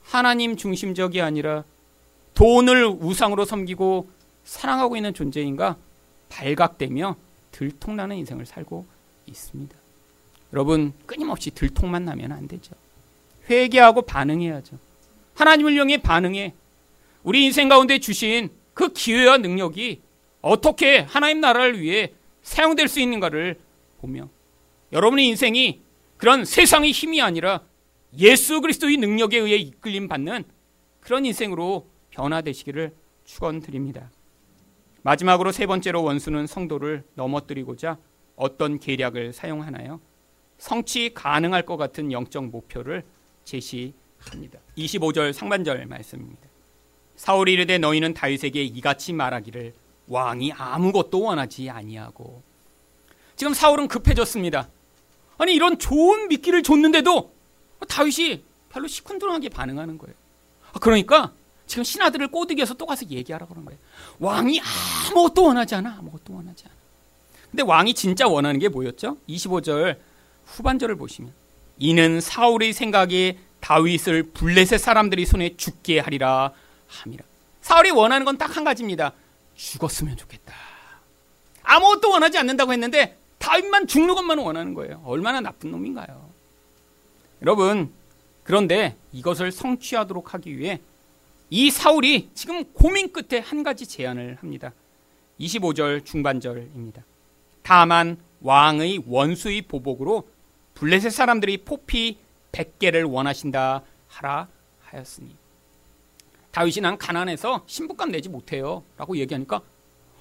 하나님 중심적이 아니라 돈을 우상으로 섬기고 사랑하고 있는 존재인가 발각되며 들통나는 인생을 살고 있습니다. 여러분, 끊임없이 들통만 나면 안 되죠. 회개하고 반응해야죠. 하나님을 향해 반응해 우리 인생 가운데 주신 그 기회와 능력이 어떻게 하나님 나라를 위해 사용될 수 있는가를 보며 여러분의 인생이 그런 세상의 힘이 아니라 예수 그리스도의 능력에 의해 이끌림 받는 그런 인생으로 변화되시기를 축원드립니다. 마지막으로 세 번째로 원수는 성도를 넘어뜨리고자 어떤 계략을 사용하나요? 성취 가능할 것 같은 영적 목표를 제시합니다. 이십오 절 상반절 말씀입니다. 사울이 이르되 너희는 다윗에게 이같이 말하기를 왕이 아무것도 원하지 아니하고. 지금 사울은 급해졌습니다. 아니 이런 좋은 미끼를 줬는데도 다윗이 별로 시큰둥하게 반응하는 거예요. 그러니까 지금 신하들을 꼬드겨서 또 가서 얘기하라고 그러는 거예요. 왕이 아무것도 원하지 않아. 아무것도 원하지 않아. 근데 왕이 진짜 원하는 게 뭐였죠? 이십오 절 후반절을 보시면 이는 사울의 생각이 다윗을 블레셋 사람들이 손에 죽게 하리라 함이라. 사울이 원하는 건 딱 한 가지입니다. 죽었으면 좋겠다. 아무것도 원하지 않는다고 했는데 다윗만 죽는 것만 원하는 거예요. 얼마나 나쁜 놈인가요? 여러분, 그런데 이것을 성취하도록 하기 위해 이 사울이 지금 고민 끝에 한 가지 제안을 합니다. 이십오 절 중반절입니다. 다만 왕의 원수의 보복으로 블레셋 사람들이 포피 백 개를 원하신다 하라 하였으니. 다윗이 난 가난해서 신부값 내지 못해요 라고 얘기하니까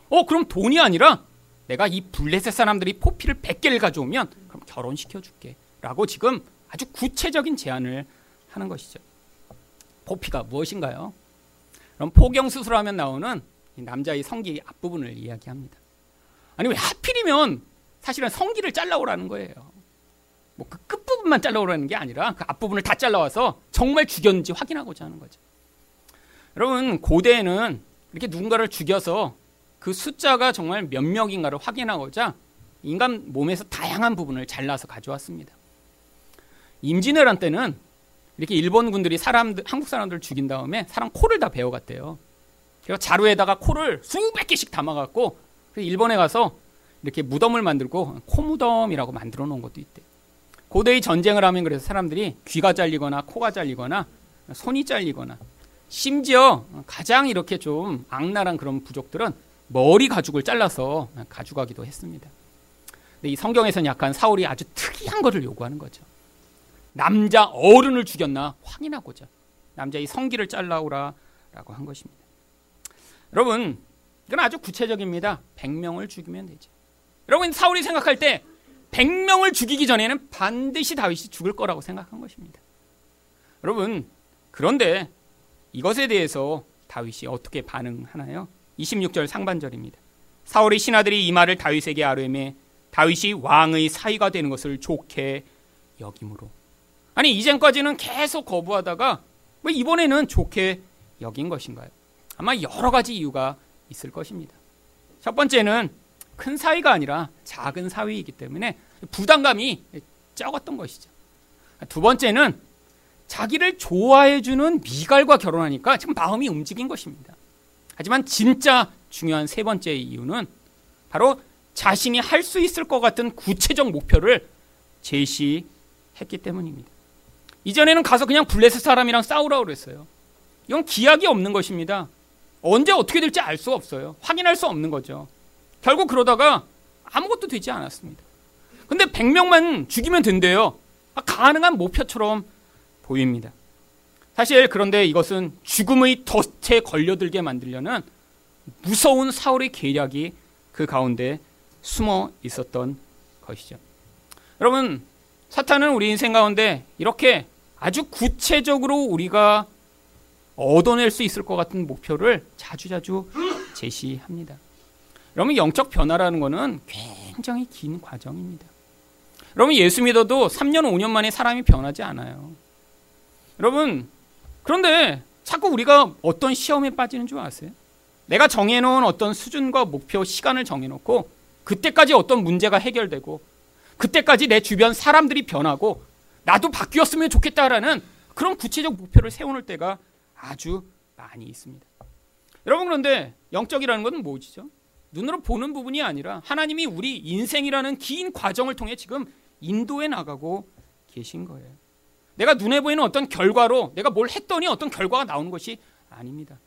어 그럼 돈이 아니라 내가 이 블레셋 사람들이 포피를 백 개를 가져오면 그럼 결혼시켜줄게 라고 지금 아주 구체적인 제안을 하는 것이죠. 포피가 무엇인가요? 그럼 포경 수술하면 나오는 이 남자의 성기 앞부분을 이야기합니다. 아니 왜 하필이면 사실은 성기를 잘라오라는 거예요. 뭐 그 끝부분만 잘라오라는 게 아니라 그 앞부분을 다 잘라와서 정말 죽였는지 확인하고자 하는 거죠. 여러분, 고대에는 이렇게 누군가를 죽여서 그 숫자가 정말 몇 명인가를 확인하고자 인간 몸에서 다양한 부분을 잘라서 가져왔습니다. 임진왜란 때는 이렇게 일본군들이 사람들, 한국 사람들을 죽인 다음에 사람 코를 다 베어갔대요. 그래서 자루에다가 코를 수백 개씩 담아갖고 일본에 가서 이렇게 무덤을 만들고 코무덤이라고 만들어 놓은 것도 있대요. 고대의 전쟁을 하면 그래서 사람들이 귀가 잘리거나 코가 잘리거나 손이 잘리거나 심지어 가장 이렇게 좀 악랄한 그런 부족들은 머리 가죽을 잘라서 가져가기도 했습니다. 근데 이 성경에서는 약간 사울이 아주 특이한 것을 요구하는 거죠. 남자 어른을 죽였나 확인하고자 남자의 성기를 잘라오라 라고 한 것입니다. 여러분, 이건 아주 구체적입니다. 백 명을 죽이면 되죠. 여러분, 사울이 생각할 때 백 명을 죽이기 전에는 반드시 다윗이 죽을 거라고 생각한 것입니다. 여러분, 그런데 이것에 대해서 다윗이 어떻게 반응하나요? 이십육 절 상반절입니다. 사울의 신하들이 이 말을 다윗에게 아뢰매 다윗이 왕의 사위가 되는 것을 좋게 여김으로. 아니 이전까지는 계속 거부하다가 왜 이번에는 좋게 여긴 것인가요? 아마 여러 가지 이유가 있을 것입니다. 첫 번째는 큰 사위가 아니라 작은 사위이기 때문에 부담감이 적었던 것이죠. 두 번째는 자기를 좋아해주는 미갈과 결혼하니까 지금 마음이 움직인 것입니다. 하지만 진짜 중요한 세 번째 이유는 바로 자신이 할 수 있을 것 같은 구체적 목표를 제시했기 때문입니다. 이전에는 가서 그냥 블레셋 사람이랑 싸우라고 그랬어요. 이건 기약이 없는 것입니다. 언제 어떻게 될지 알 수 없어요. 확인할 수 없는 거죠. 결국 그러다가 아무것도 되지 않았습니다. 근데 백 명만 죽이면 된대요. 가능한 목표처럼 보입니다. 사실 그런데 이것은 죽음의 덫에 걸려들게 만들려는 무서운 사울의 계략이 그 가운데 숨어 있었던 것이죠. 여러분, 사탄은 우리 인생 가운데 이렇게 아주 구체적으로 우리가 얻어낼 수 있을 것 같은 목표를 자주자주 제시합니다. 여러분, 영적 변화라는 것은 굉장히 긴 과정입니다. 여러분, 예수 믿어도 삼 년 오 년 만에 사람이 변하지 않아요. 여러분, 그런데 자꾸 우리가 어떤 시험에 빠지는 줄 아세요? 내가 정해놓은 어떤 수준과 목표, 시간을 정해놓고 그때까지 어떤 문제가 해결되고 그때까지 내 주변 사람들이 변하고 나도 바뀌었으면 좋겠다라는 그런 구체적 목표를 세워놓을 때가 아주 많이 있습니다. 여러분, 그런데 영적이라는 것은 뭐지죠? 눈으로 보는 부분이 아니라 하나님이 우리 인생이라는 긴 과정을 통해 지금 인도해 나가고 계신 거예요. 내가 눈에 보이는 어떤 결과로 내가 뭘 했더니 어떤 결과가 나오는 것이 아닙니다.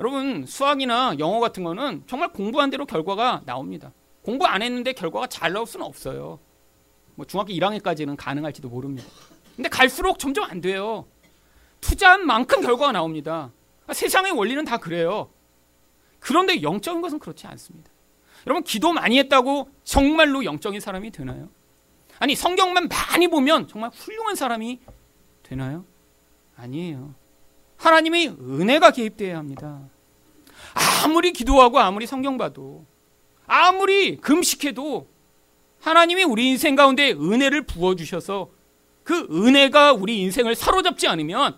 여러분, 수학이나 영어 같은 거는 정말 공부한 대로 결과가 나옵니다. 공부 안 했는데 결과가 잘 나올 수는 없어요. 뭐 중학교 일 학년까지는 가능할지도 모릅니다. 근데 갈수록 점점 안 돼요. 투자한 만큼 결과가 나옵니다. 세상의 원리는 다 그래요. 그런데 영적인 것은 그렇지 않습니다. 여러분, 기도 많이 했다고 정말로 영적인 사람이 되나요? 아니, 성경만 많이 보면 정말 훌륭한 사람이 되나요? 아니에요. 하나님의 은혜가 개입되어야 합니다. 아무리 기도하고 아무리 성경 봐도 아무리 금식해도 하나님이 우리 인생 가운데 은혜를 부어주셔서 그 은혜가 우리 인생을 사로잡지 않으면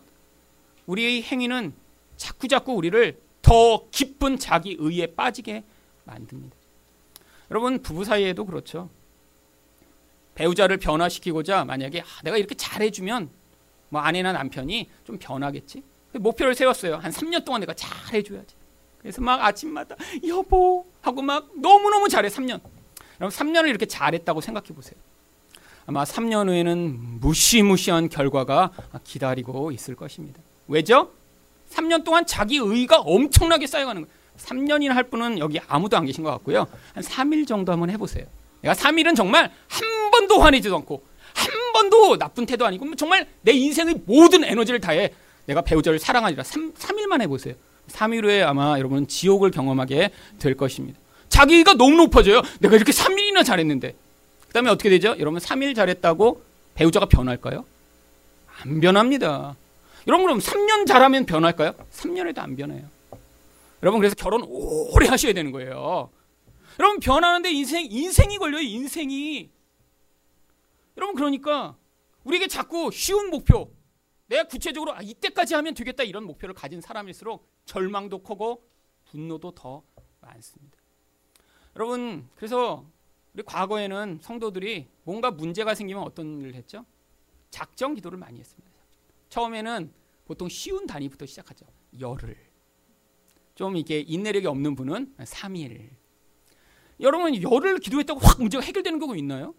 우리의 행위는 자꾸자꾸 우리를 더 깊은 자기 의에 빠지게 만듭니다. 여러분, 부부 사이에도 그렇죠. 배우자를 변화시키고자 만약에 아, 내가 이렇게 잘해주면 뭐 아내나 남편이 좀 변하겠지? 목표를 세웠어요. 한 삼 년 동안 내가 잘해줘야지. 그래서 막 아침마다 여보 하고 막 너무너무 잘해. 삼 년. 그럼 삼 년을 이렇게 잘했다고 생각해 보세요. 아마 삼 년 후에는 무시무시한 결과가 기다리고 있을 것입니다. 왜죠? 삼 년 동안 자기 의의가 엄청나게 쌓여가는 거예요. 삼 년이나 할 분은 여기 아무도 안 계신 것 같고요. 한 삼 일 정도 한번 해보세요. 내가 삼 일은 정말 한 번도 화내지도 않고 한 번도 나쁜 태도 아니고 정말 내 인생의 모든 에너지를 다해 내가 배우자를 사랑하리라. 삼 일만 해보세요. 삼 일 후에 아마 여러분은 지옥을 경험하게 될 것입니다. 자기가 너무 높아져요. 내가 이렇게 삼 일이나 잘했는데. 그 다음에 어떻게 되죠? 여러분, 삼 일 잘했다고 배우자가 변할까요? 안 변합니다. 여러분, 그럼 삼 년 잘하면 변할까요? 삼 년에도 안 변해요. 여러분, 그래서 결혼 오래 하셔야 되는 거예요. 여러분, 변하는데 인생, 인생이 걸려요. 인생이. 여러분, 그러니까 우리에게 자꾸 쉬운 목표, 내가 구체적으로 아, 이때까지 하면 되겠다 이런 목표를 가진 사람일수록 절망도 크고 분노도 더 많습니다. 여러분, 그래서 우리 과거에는 성도들이 뭔가 문제가 생기면 어떤 일을 했죠? 작정 기도를 많이 했습니다. 처음에는 보통 쉬운 단위부터 시작하죠. 열흘. 좀 이게 인내력이 없는 분은 삼 일. 여러분, 열흘 기도했다고 확 문제가 해결되는 경우 있나요?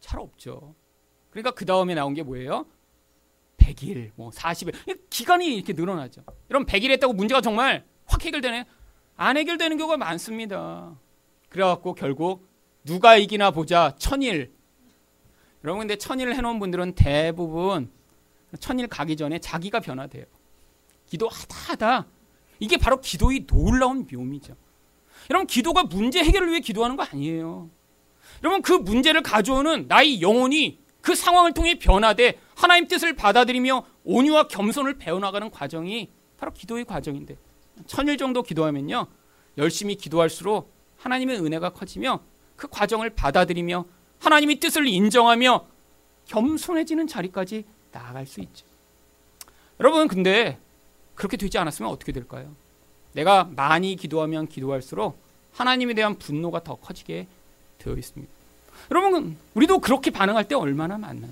잘 없죠. 그러니까 그 다음에 나온 게 뭐예요? 백 일, 뭐 사십 일. 기간이 이렇게 늘어나죠. 여러분, 백 일 했다고 문제가 정말 확 해결되나요? 안 해결되는 경우가 많습니다. 그래갖고 결국 누가 이기나 보자. 천일. 여러분, 근데 천일을 해놓은 분들은 대부분 천일 가기 전에 자기가 변화돼요. 기도하다 하다. 이게 바로 기도의 놀라운 묘미죠. 여러분, 기도가 문제 해결을 위해 기도하는 거 아니에요. 여러분, 그 문제를 가져오는 나의 영혼이 그 상황을 통해 변화돼 하나님 뜻을 받아들이며 온유와 겸손을 배워나가는 과정이 바로 기도의 과정인데, 천일 정도 기도하면요, 열심히 기도할수록 하나님의 은혜가 커지며 그 과정을 받아들이며 하나님의 뜻을 인정하며 겸손해지는 자리까지 나아갈 수 있죠. 여러분, 근데 그렇게 되지 않았으면 어떻게 될까요? 내가 많이 기도하면 기도할수록 하나님에 대한 분노가 더 커지게 되어 있습니다. 여러분, 우리도 그렇게 반응할 때 얼마나 많나요?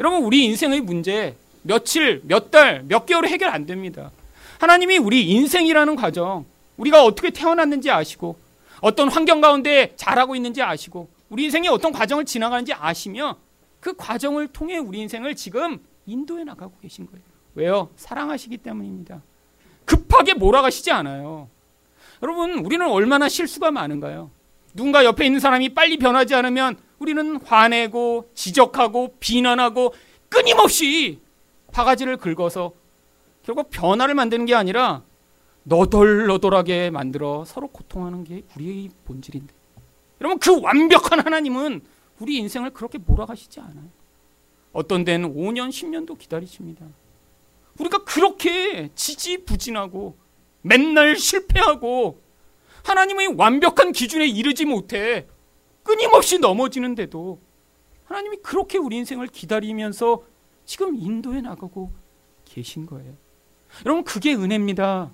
여러분, 우리 인생의 문제 며칠, 몇 달, 몇 개월에 해결 안 됩니다. 하나님이 우리 인생이라는 과정, 우리가 어떻게 태어났는지 아시고 어떤 환경 가운데 자라고 있는지 아시고 우리 인생이 어떤 과정을 지나가는지 아시며 그 과정을 통해 우리 인생을 지금 인도해 나가고 계신 거예요. 왜요? 사랑하시기 때문입니다. 급하게 몰아가시지 않아요. 여러분, 우리는 얼마나 실수가 많은가요? 누군가 옆에 있는 사람이 빨리 변하지 않으면 우리는 화내고 지적하고 비난하고 끊임없이 바가지를 긁어서 결국 변화를 만드는 게 아니라 너덜너덜하게 만들어 서로 고통하는 게 우리의 본질인데, 여러분 그 완벽한 하나님은 우리 인생을 그렇게 몰아가시지 않아요. 어떤 데는 오 년, 십 년도 기다리십니다. 우리가 그렇게 지지부진하고 맨날 실패하고 하나님의 완벽한 기준에 이르지 못해 끊임없이 넘어지는데도 하나님이 그렇게 우리 인생을 기다리면서 지금 인도해 나가고 계신 거예요. 여러분 그게 은혜입니다.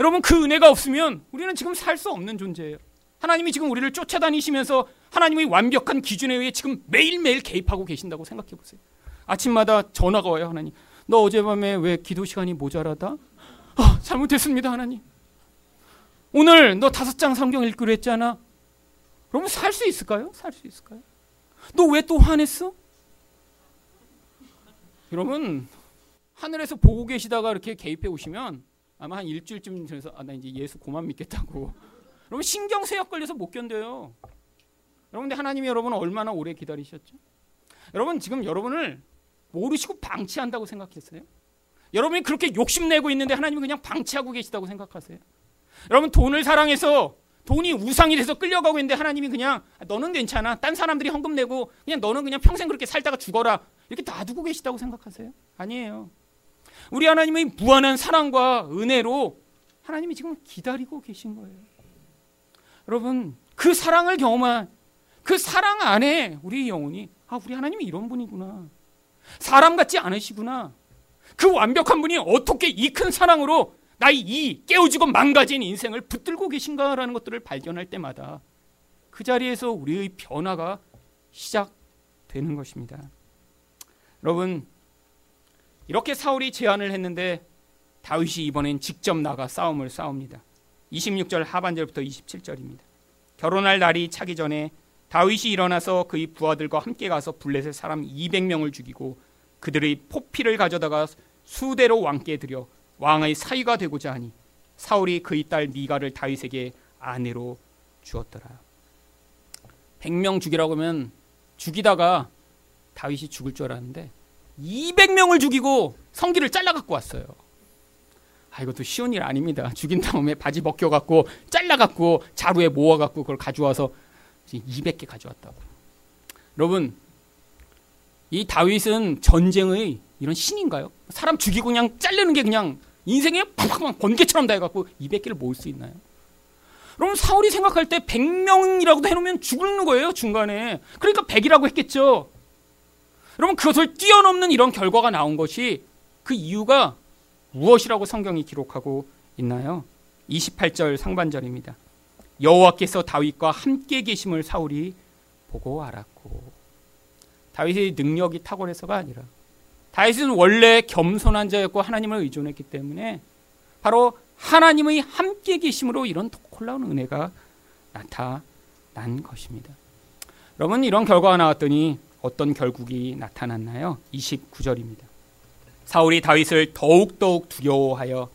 여러분 그 은혜가 없으면 우리는 지금 살 수 없는 존재예요. 하나님이 지금 우리를 쫓아다니시면서 하나님의 완벽한 기준에 의해 지금 매일매일 개입하고 계신다고 생각해 보세요. 아침마다 전화가 와요. 하나님, 너 어젯밤에 왜 기도 시간이 모자라다? 아, 잘못했습니다 하나님. 오늘 너 다섯 장 성경 읽기로 했잖아. 그러면 살 수 있을까요? 살 수 있을까요? 너 왜 또 화냈어? 여러분 하늘에서 보고 계시다가 이렇게 개입해 오시면 아마 한 일주일쯤 전에서 아, 나 이제 예수 그만 믿겠다고. 여러분 신경 쇠약 걸려서 못 견뎌요. 여러분 근데 하나님이 여러분을 얼마나 오래 기다리셨죠? 여러분 지금 여러분을 모르시고 방치한다고 생각했어요? 여러분이 그렇게 욕심내고 있는데 하나님이 그냥 방치하고 계시다고 생각하세요? 여러분 돈을 사랑해서 돈이 우상이 돼서 끌려가고 있는데 하나님이 그냥 너는 괜찮아, 딴 사람들이 헌금 내고 그냥 너는 그냥 평생 그렇게 살다가 죽어라 이렇게 놔두고 계시다고 생각하세요? 아니에요. 우리 하나님의 무한한 사랑과 은혜로 하나님이 지금 기다리고 계신 거예요. 여러분 그 사랑을 경험한 그 사랑 안에 우리 영혼이 아, 우리 하나님이 이런 분이구나, 사람 같지 않으시구나, 그 완벽한 분이 어떻게 이 큰 사랑으로 나의 이 깨우지고 망가진 인생을 붙들고 계신가라는 것들을 발견할 때마다 그 자리에서 우리의 변화가 시작되는 것입니다. 여러분 이렇게 사울이 제안을 했는데 다윗이 이번엔 직접 나가 싸움을 싸웁니다. 이십육 절 하반절부터 이십칠 절입니다. 결혼할 날이 차기 전에 다윗이 일어나서 그의 부하들과 함께 가서 블레셋 사람 이백 명을 죽이고 그들의 포피를 가져다가 수대로 왕께 드려 왕의 사위가 되고자 하니 사울이 그의 딸 미가를 다윗에게 아내로 주었더라. 백 명 죽이라고 하면 죽이다가 다윗이 죽을 줄 알았는데 이백 명을 죽이고 성기를 잘라갖고 왔어요. 아, 이것도 쉬운 일 아닙니다. 죽인 다음에 바지 벗겨갖고 잘라갖고 자루에 모아갖고 그걸 가져와서 이백 개 가져왔다고. 여러분 이 다윗은 전쟁의 이런 신인가요? 사람 죽이고 그냥 자르는 게 그냥 인생에 팍팍 번개처럼 다 해갖고 이백 개를 모을 수 있나요? 그럼 사울이 생각할 때 백 명이라고도 해놓으면 죽는 거예요 중간에. 그러니까 백이라고 했겠죠. 여러분 그것을 뛰어넘는 이런 결과가 나온 것이 그 이유가 무엇이라고 성경이 기록하고 있나요? 이십팔 절 상반절입니다. 여호와께서 다윗과 함께 계심을 사울이 보고 알았고. 다윗의 능력이 탁월해서가 아니라 다윗은 원래 겸손한 자였고 하나님을 의존했기 때문에 바로 하나님의 함께 계심으로 이런 놀라운 은혜가 나타난 것입니다. 여러분 이런 결과가 나왔더니 어떤 결국이 나타났나요? 이십구 절입니다. 사울이 다윗을 더욱더욱 두려워하여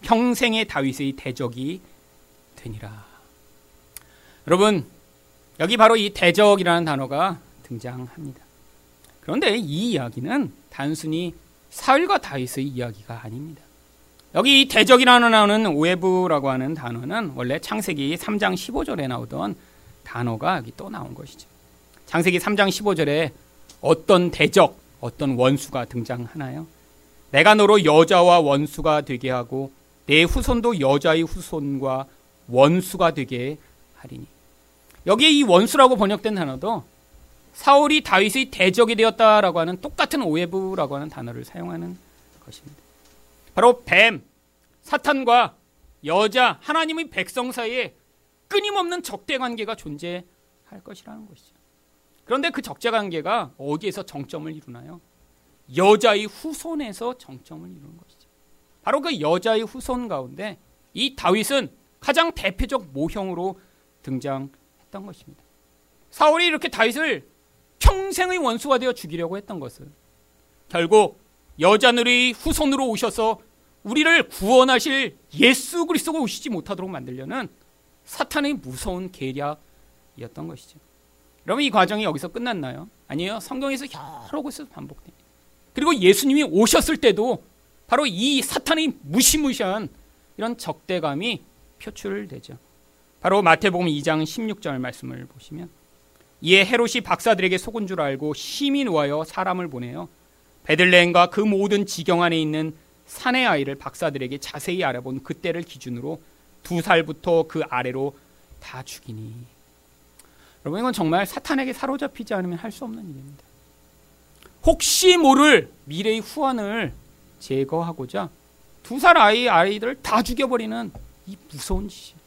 평생의 다윗의 대적이 되니라. 여러분 여기 바로 이 대적이라는 단어가 등장합니다. 그런데 이 이야기는 단순히 사울과 다윗의 이야기가 아닙니다. 여기 이 대적이라는 나오는 오에브라고 하는 단어는 원래 창세기 삼 장 십오 절에 나오던 단어가 여기 또 나온 것이죠. 창세기 삼 장 십오 절에 어떤 대적, 어떤 원수가 등장하나요? 내가 너로 여자와 원수가 되게 하고 내 후손도 여자의 후손과 원수가 되게 하리니. 여기에 이 원수라고 번역된 단어도 사울이 다윗의 대적이 되었다라고 하는 똑같은 오에브라고 하는 단어를 사용하는 것입니다. 바로 뱀, 사탄과 여자, 하나님의 백성 사이에 끊임없는 적대관계가 존재할 것이라는 것이죠. 그런데 그 적대관계가 어디에서 정점을 이루나요? 여자의 후손에서 정점을 이루는 것이죠. 바로 그 여자의 후손 가운데 이 다윗은 가장 대표적 모형으로 등장했던 것입니다. 사울이 이렇게 다윗을 평생의 원수가 되어 죽이려고 했던 것은 결국 여자들의 후손으로 오셔서 우리를 구원하실 예수 그리스도가 오시지 못하도록 만들려는 사탄의 무서운 계략이었던 것이죠. 그럼 이 과정이 여기서 끝났나요? 아니에요. 성경에서 여러 곳에서 반복됩니다. 그리고 예수님이 오셨을 때도 바로 이 사탄의 무시무시한 이런 적대감이 표출되죠. 바로 마태복음 이 장 십육 절 말씀을 보시면, 이에 헤롯이 박사들에게 속은 줄 알고 심히 노하여 사람을 보내요. 베들레헴과 그 모든 지경 안에 있는 산의 아이를 박사들에게 자세히 알아본 그때를 기준으로 두 살부터 그 아래로 다 죽이니. 여러분, 이건 정말 사탄에게 사로잡히지 않으면 할 수 없는 일입니다. 혹시 모를 미래의 후환을 제거하고자 두 살 아이 아이들 다 죽여버리는 이 무서운 짓이에요.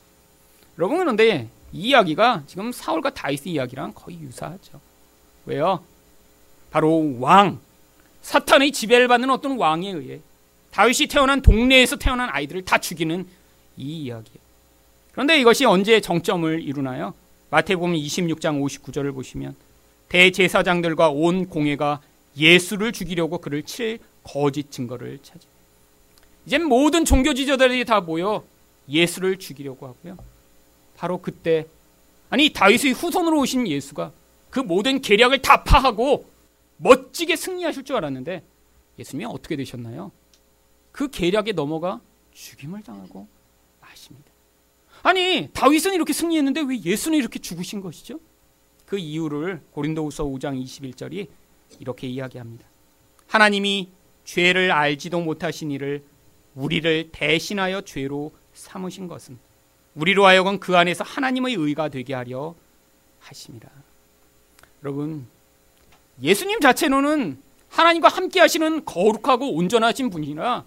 여러분, 그런데 이 이야기가 지금 사울과 다윗의 이야기랑 거의 유사하죠. 왜요? 바로 왕, 사탄의 지배를 받는 어떤 왕에 의해 다윗이 태어난 동네에서 태어난 아이들을 다 죽이는 이 이야기예요. 그런데 이것이 언제 정점을 이루나요? 마태복음 이십육 장 오십구 절을 보시면, 대제사장들과 온 공회가 예수를 죽이려고 그를 칠 거짓 증거를 찾아요. 이제 모든 종교 지도자들이 다 모여 예수를 죽이려고 하고요. 바로 그때, 아니 다윗의 후손으로 오신 예수가 그 모든 계략을 다 파하고 멋지게 승리하실 줄 알았는데 예수님이 어떻게 되셨나요? 그 계략에 넘어가 죽임을 당하고 마십니다. 아니 다윗은 이렇게 승리했는데 왜 예수는 이렇게 죽으신 것이죠? 그 이유를 고린도후서 오 장 이십일 절이 이렇게 이야기합니다. 하나님이 죄를 알지도 못하신 이를 우리를 대신하여 죄로 삼으신 것은 우리로 하여금 그 안에서 하나님의 의가 되게 하려 하심이라. 여러분, 예수님 자체로는 하나님과 함께 하시는 거룩하고 온전하신 분이라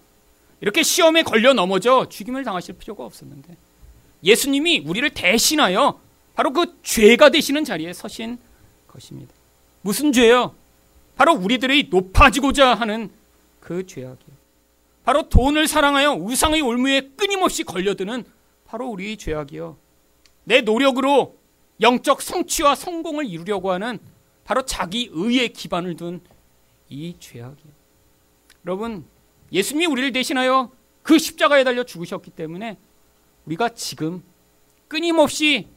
이렇게 시험에 걸려 넘어져 죽임을 당하실 필요가 없었는데 예수님이 우리를 대신하여 바로 그 죄가 되시는 자리에 서신 것입니다. 무슨 죄요? 바로 우리들의 높아지고자 하는 그 죄악이에요. 바로 돈을 사랑하여 우상의 올무에 끊임없이 걸려드는 바로 우리의 죄악이요, 내 노력으로 영적 성취와 성공을 이루려고 하는 바로 자기 의에 기반을 둔 이 죄악이요. 여러분, 예수님이 우리를 대신하여 그 십자가에 달려 죽으셨기 때문에 우리가 지금 끊임없이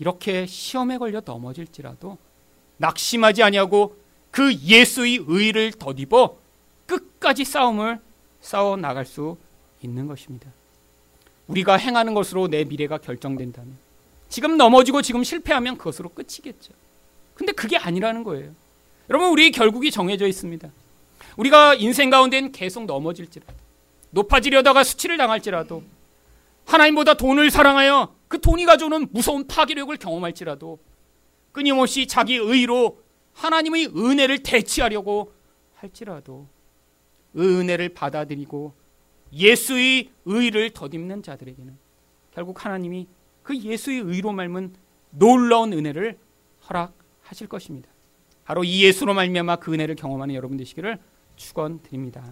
이렇게 시험에 걸려 넘어질지라도 낙심하지 아니하고 그 예수의 의를 덧입어 끝까지 싸움을 싸워 나갈 수 있는 것입니다. 우리가 행하는 것으로 내 미래가 결정된다면, 지금 넘어지고 지금 실패하면 그것으로 끝이겠죠. 근데 그게 아니라는 거예요. 여러분, 우리의 결국이 정해져 있습니다. 우리가 인생 가운데는 계속 넘어질지라도, 높아지려다가 수치를 당할지라도, 하나님보다 돈을 사랑하여 그 돈이 가져오는 무서운 파괴력을 경험할지라도 끊임없이 자기 의로 하나님의 은혜를 대치하려고 할지라도 은혜를 받아들이고 예수의 의를 덧입는 자들에게는 결국 하나님이 그 예수의 의로 말미암은 놀라운 은혜를 허락하실 것입니다. 바로 이 예수로 말미암아 그 은혜를 경험하는 여러분 되시기를 축원드립니다.